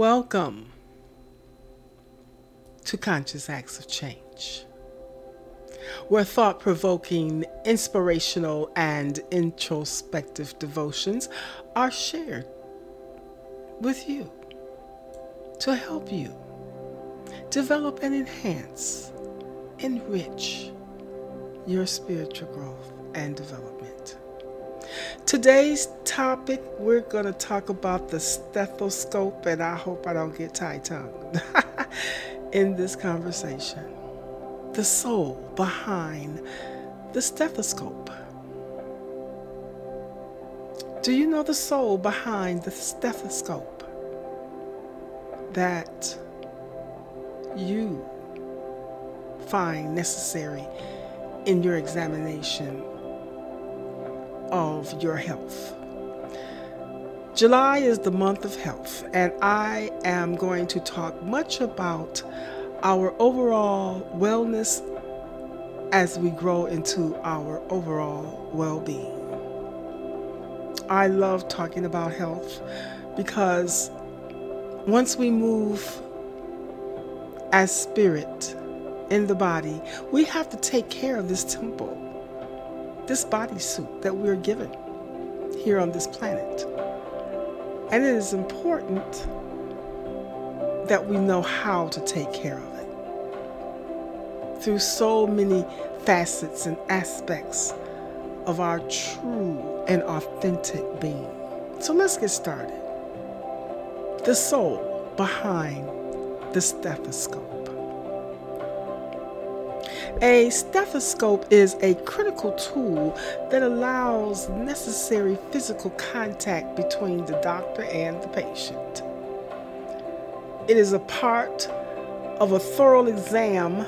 Welcome to Conscious Acts of Change, where thought-provoking, inspirational, and introspective devotions are shared with you to help you develop and enhance, enrich your spiritual growth and development. Today's topic, we're going to talk about the stethoscope, and I hope I don't get tight-tongued in this conversation. The soul behind the stethoscope. Do you know the soul behind the stethoscope that you find necessary in your examination of your health? July is the month of health, and I am going to talk much about our overall wellness as we grow into our overall well-being. I love talking about health because once we move as spirit in the body, we have to take care of this temple, this bodysuit that we're given here on this planet. And it is important that we know how to take care of it through so many facets and aspects of our true and authentic being. So let's get started. The soul behind the stethoscope. A stethoscope is a critical tool that allows necessary physical contact between the doctor and the patient. It is a part of a thorough exam,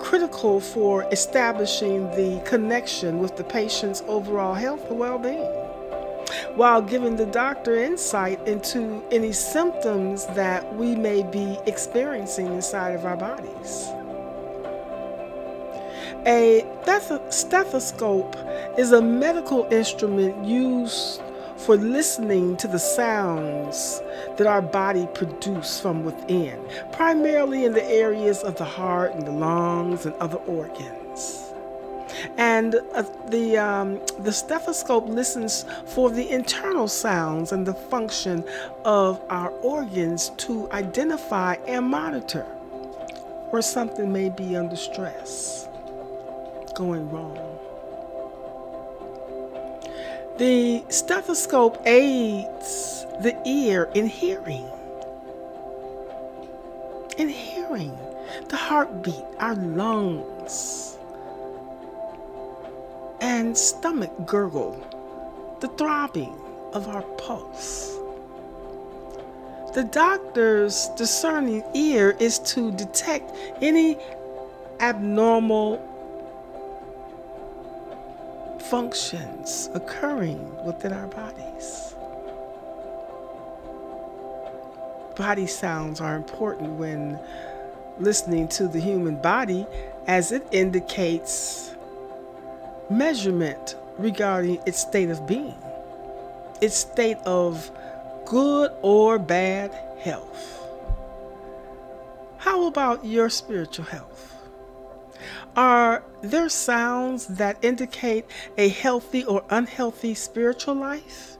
critical for establishing the connection with the patient's overall health and well-being, while giving the doctor insight into any symptoms that we may be experiencing inside of our bodies. A stethoscope is a medical instrument used for listening to the sounds that our body produces from within, primarily in the areas of the heart and the lungs and other organs. And the stethoscope listens for the internal sounds and the function of our organs to identify and monitor where something may be under stress, going wrong. The stethoscope aids the ear in hearing. In hearing the heartbeat, our lungs and stomach gurgle, the throbbing of our pulse. The doctor's discerning ear is to detect any abnormal functions occurring within our bodies. Body sounds are important when listening to the human body, as it indicates measurement regarding its state of being, its state of good or bad health. How about your spiritual health? Are there sounds that indicate a healthy or unhealthy spiritual life?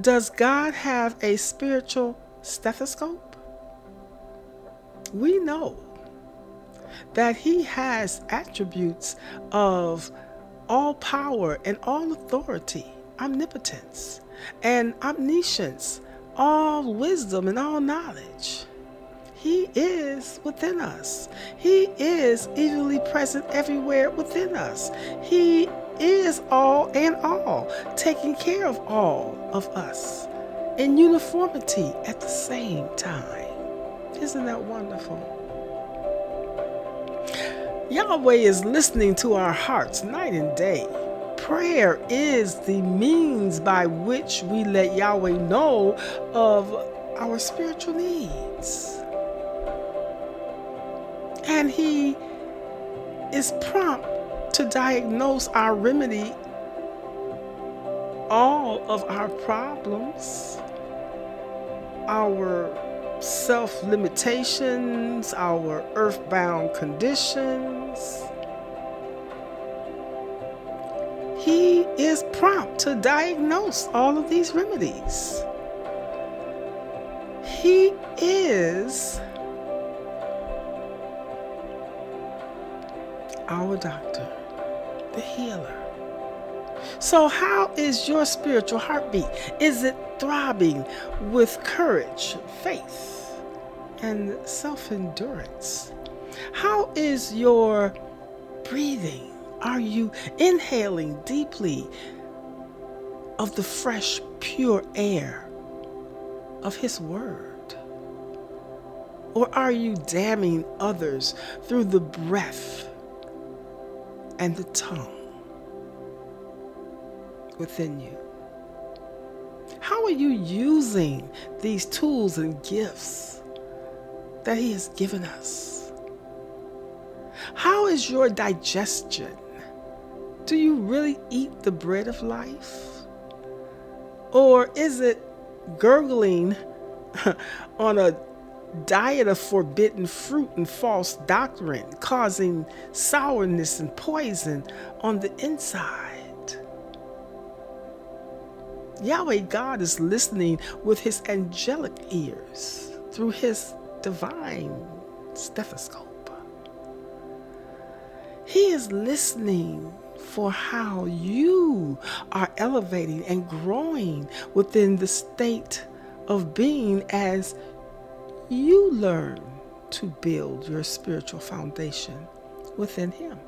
Does God have a spiritual stethoscope? We know that He has attributes of all power and all authority, omnipotence and omniscience, all wisdom and all knowledge. He is within us. He is evenly present everywhere within us. He is all and all, taking care of all of us in uniformity at the same time. Isn't that wonderful? Yahweh is listening to our hearts night and day. Prayer is the means by which we let Yahweh know of our spiritual needs. And He is prompt to diagnose our remedy, all of our problems, our self-limitations, our earthbound conditions. He is prompt to diagnose all of these remedies. He is our doctor, the healer. So how is your spiritual heartbeat? Is it throbbing with courage, faith, and self-endurance? How is your breathing? Are you inhaling deeply of the fresh, pure air of His Word? Or are you damning others through the breath and the tongue within you? How are you using these tools and gifts that He has given us? How is your digestion? Do you really eat the bread of life? Or is it gurgling on a diet of forbidden fruit and false doctrine, causing sourness and poison on the inside? Yahweh God is listening with His angelic ears through His divine stethoscope. He is listening for how you are elevating and growing within the state of being as you learn to build your spiritual foundation within Him.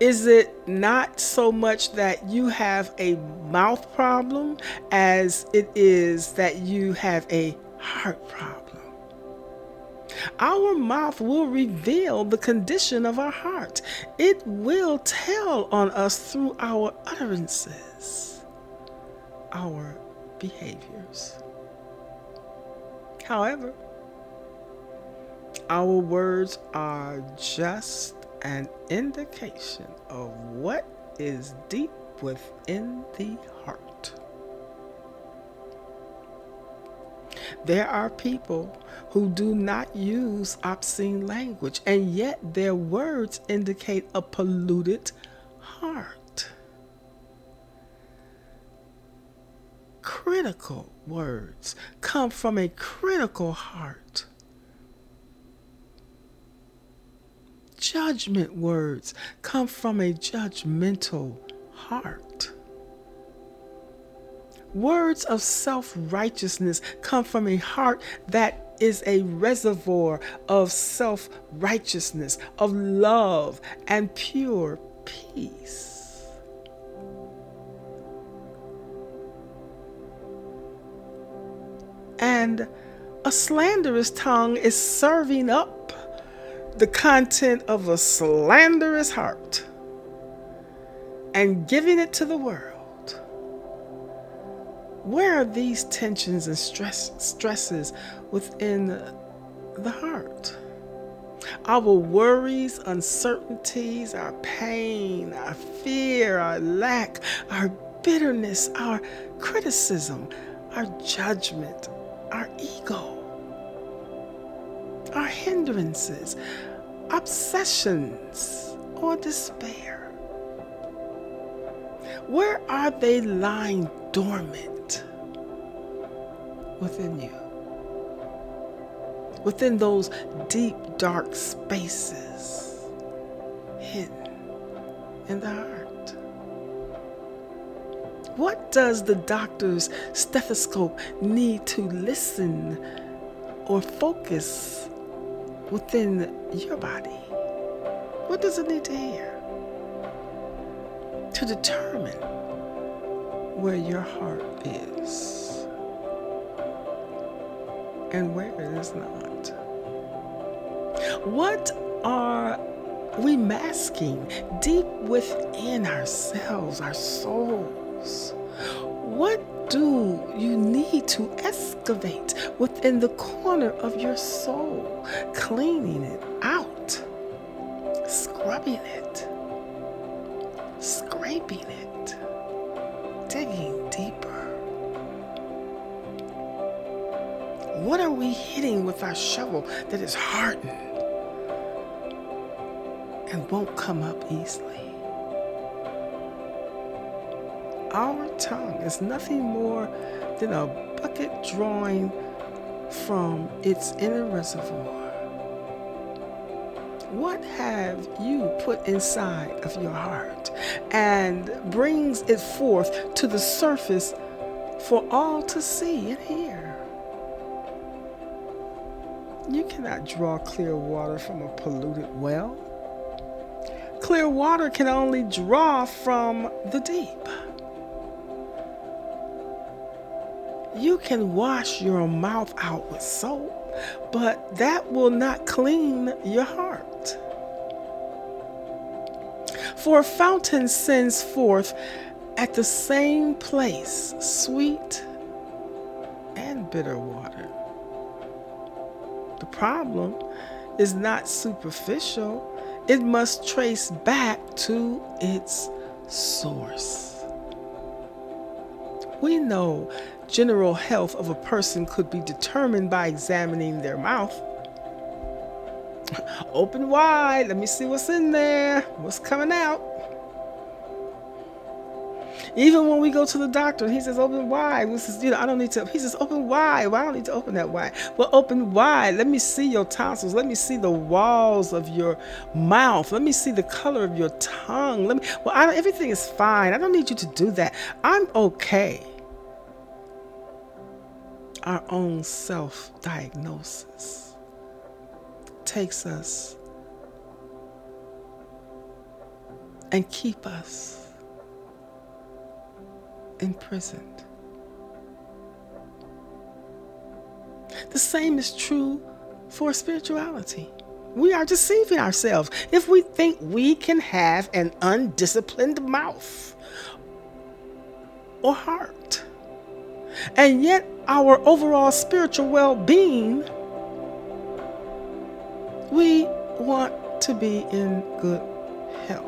Is it not so much that you have a mouth problem as it is that you have a heart problem? Our mouth will reveal the condition of our heart. It will tell on us through our utterances, our behaviors. However, our words are just an indication of what is deep within the heart. There are people who do not use obscene language, and yet their words indicate a polluted heart. Critical words come from a critical heart. Judgment words come from a judgmental heart. Words of self-righteousness come from a heart that is a reservoir of self-righteousness, of love and pure peace. And a slanderous tongue is serving up the content of a slanderous heart and giving it to the world. Where are these tensions and stresses within the heart? Our worries, uncertainties, our pain, our fear, our lack, our bitterness, our criticism, our judgment, our ego, our hindrances, obsessions, or despair. Where are they lying dormant within you? Within those deep, dark spaces hidden in the heart. What does the doctor's stethoscope need to listen or focus within your body? What does it need to hear to determine where your heart is and where it is not? What are we masking deep within ourselves, our souls? What do you need to excavate within the corner of your soul, cleaning it out, scrubbing it, scraping it, digging deeper? What are we hitting with our shovel that is hardened and won't come up easily? Our tongue is nothing more than a bucket drawing from its inner reservoir. What have you put inside of your heart and brings it forth to the surface for all to see and hear? You cannot draw clear water from a polluted well. Clear water can only draw from the deep. You can wash your mouth out with soap, but that will not clean your heart. For a fountain sends forth at the same place sweet and bitter water. The problem is not superficial. It must trace back to its source. We know general health of a person could be determined by examining their mouth. Open wide, let me see what's in there, what's coming out. Even when we go to the doctor and he says, open wide, we says, I don't need to, he says, open wide, well, I don't need to open that wide. Well, open wide, let me see your tonsils, let me see the walls of your mouth, let me see the color of your tongue, everything is fine, I don't need you to do that, I'm okay. Our own self-diagnosis takes us and keep us imprisoned. The same is true for spirituality. We are deceiving ourselves if we think we can have an undisciplined mouth or heart. And yet our overall spiritual well-being, we want to be in good health.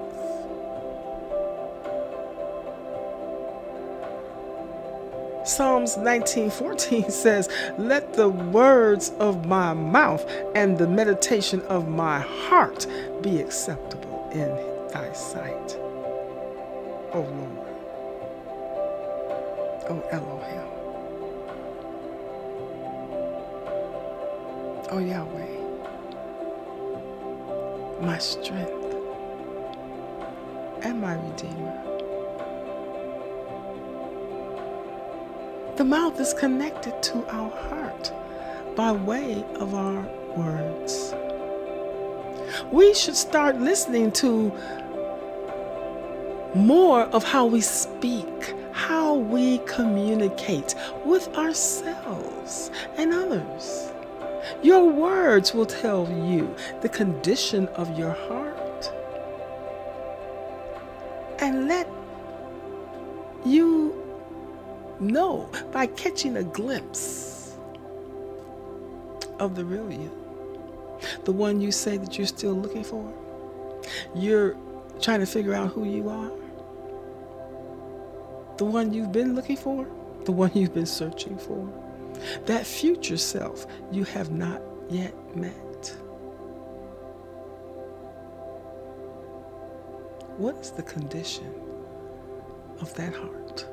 Psalms 19:14 says, "Let the words of my mouth and the meditation of my heart be acceptable in thy sight, O Lord, O Elohim, O Yahweh, my strength and my Redeemer." The mouth is connected to our heart by way of our words. We should start listening to more of how we speak, how we communicate with ourselves and others. Your words will tell you the condition of your heart. And let you know by catching a glimpse of the real you, the one you say that you're still looking for. You're trying to figure out who you are. The one you've been looking for, the one you've been searching for, that future self you have not yet met. What is the condition of that heart?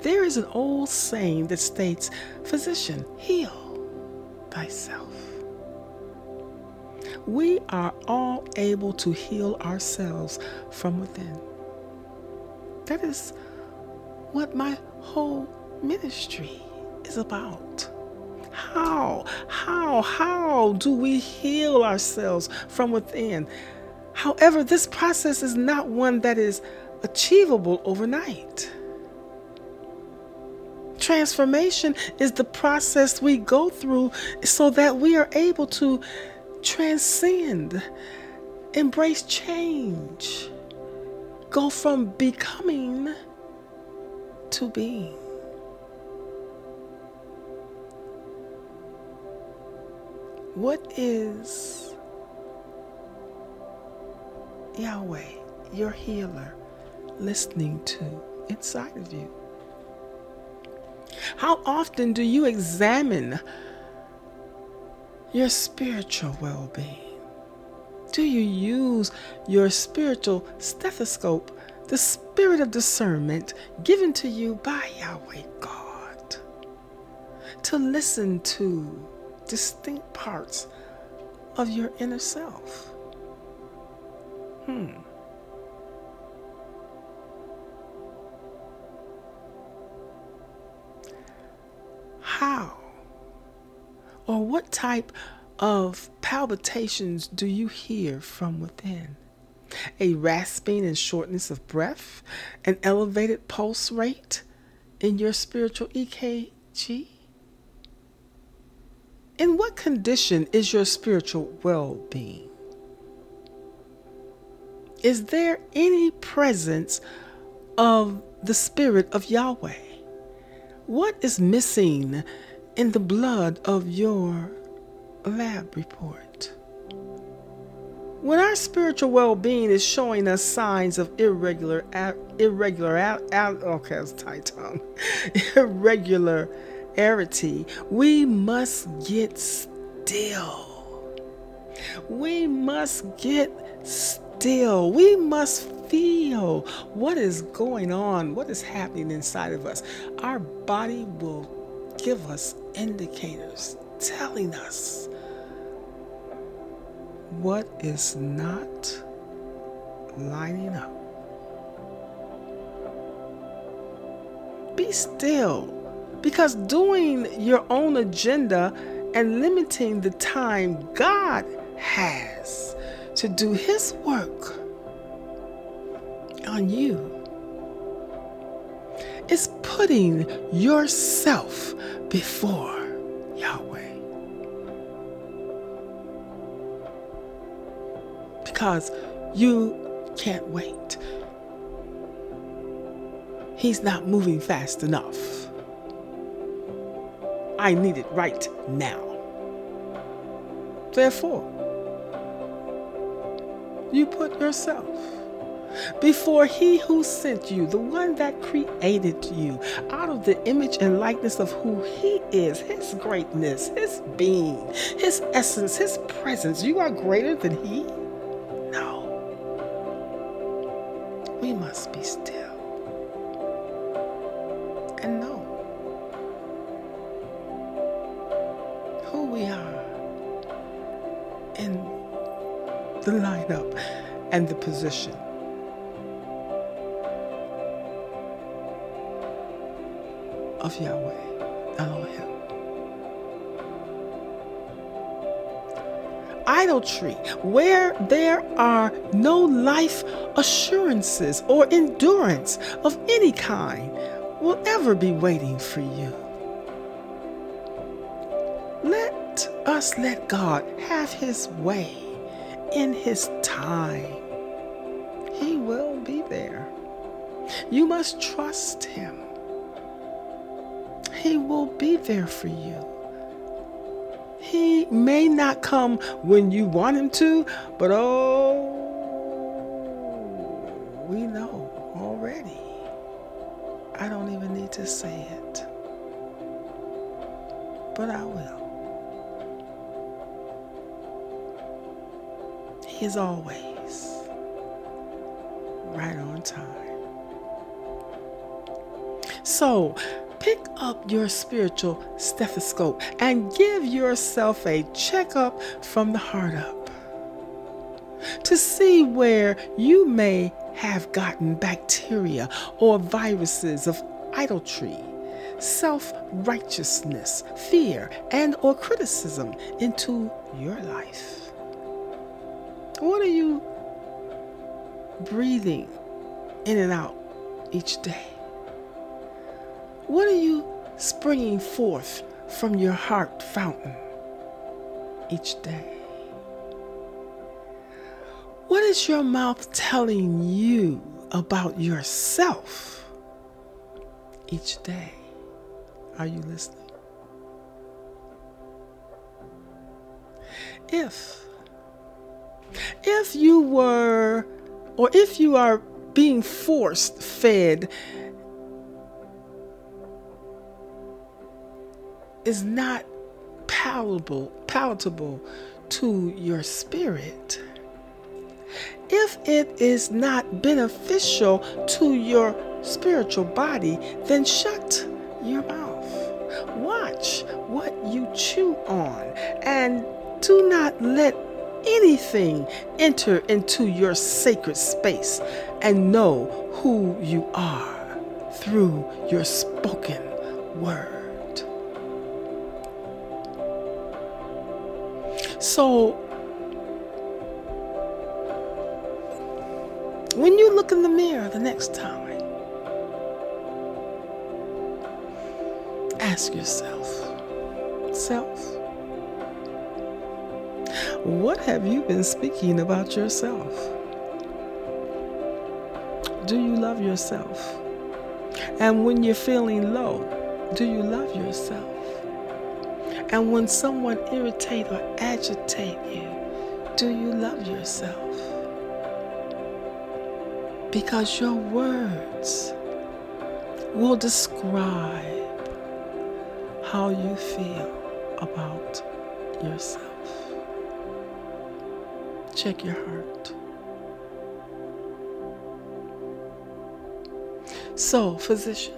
There is an old saying that states, "Physician, heal thyself." We are all able to heal ourselves from within. That is what my whole ministry is about. How do we heal ourselves from within? However, this process is not one that is achievable overnight. Transformation is the process we go through so that we are able to transcend, embrace change. Go from becoming to being. What is Yahweh, your healer, listening to inside of you? How often do you examine your spiritual well-being? Do you use your spiritual stethoscope, the spirit of discernment given to you by Yahweh God, to listen to distinct parts of your inner self? How or what type of palpitations do you hear from within? A rasping and shortness of breath? An elevated pulse rate in your spiritual EKG? In what condition is your spiritual well-being? Is there any presence of the Spirit of Yahweh? What is missing in the blood of your lab report? When our spiritual well-being is showing us signs of irregularity, we must get still. We must get still. We must feel what is going on, what is happening inside of us. Our body will give us indicators telling us what is not lining up. Be still, because doing your own agenda and limiting the time God has to do His work on you is putting yourself before Yahweh. Because you can't wait. He's not moving fast enough. I need it right now. Therefore, you put yourself before He who sent you, the one that created you out of the image and likeness of who He is, His greatness, His being, His essence, His presence. You are greater than He. No. We must be still and know who we are in the lineup and the position. Of Yahweh, Elohim. Idolatry, where there are no life assurances or endurance of any kind, will ever be waiting for you. Let us let God have His way in His time. He will be there. You must trust Him. He will be there for you. He may not come when you want Him to, but we know already. I don't even need to say it, but I will. He is always right on time. So, pick up your spiritual stethoscope and give yourself a checkup from the heart up to see where you may have gotten bacteria or viruses of idolatry, self-righteousness, fear, and or criticism into your life. What are you breathing in and out each day? What are you springing forth from your heart fountain each day? What is your mouth telling you about yourself each day? Are you listening? If you were, or if you are being forced fed is not palatable to your spirit, if it is not beneficial to your spiritual body, then shut your mouth. Watch what you chew on, and do not let anything enter into your sacred space, and know who you are through your spoken word. So, when you look in the mirror the next time, ask yourself, self, what have you been speaking about yourself? Do you love yourself? And when you're feeling low, do you love yourself? And when someone irritate or agitate you, do you love yourself? Because your words will describe how you feel about yourself. Check your heart. So, physician,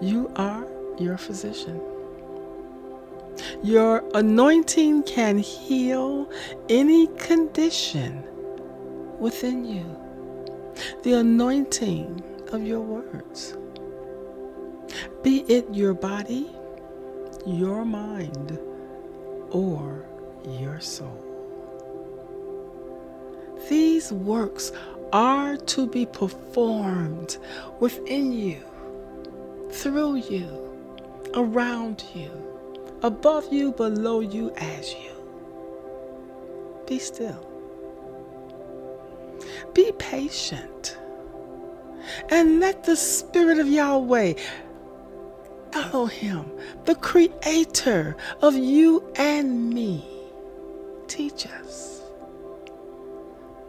you are your physician. Your anointing can heal any condition within you. The anointing of your words, be it your body, your mind, or your soul. These works are to be performed within you, through you, around you, above you, below you, as you. Be still. Be patient. And let the Spirit of Yahweh, Elohim, the Creator of you and me, teach us,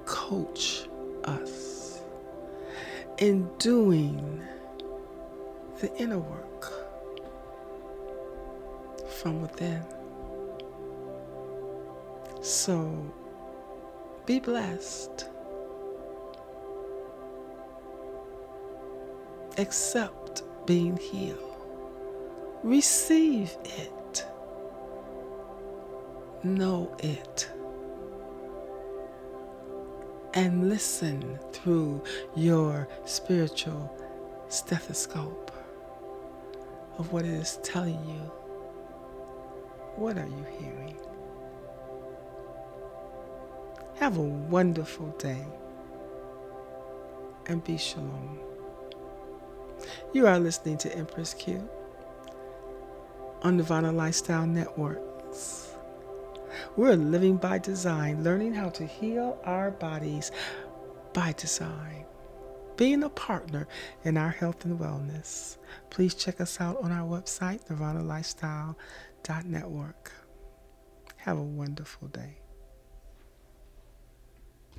coach us in doing the inner work from within. So be blessed. Accept being healed. Receive it. Know it. And listen through your spiritual stethoscope of what it is telling you. What are you hearing? Have a wonderful day, and be shalom. You are listening to Empress Q on Divine Lifestyle Networks. We're living by design, learning how to heal our bodies by design, being a partner in our health and wellness. Please check us out on our website, nirvanalifestyle.network. Have a wonderful day.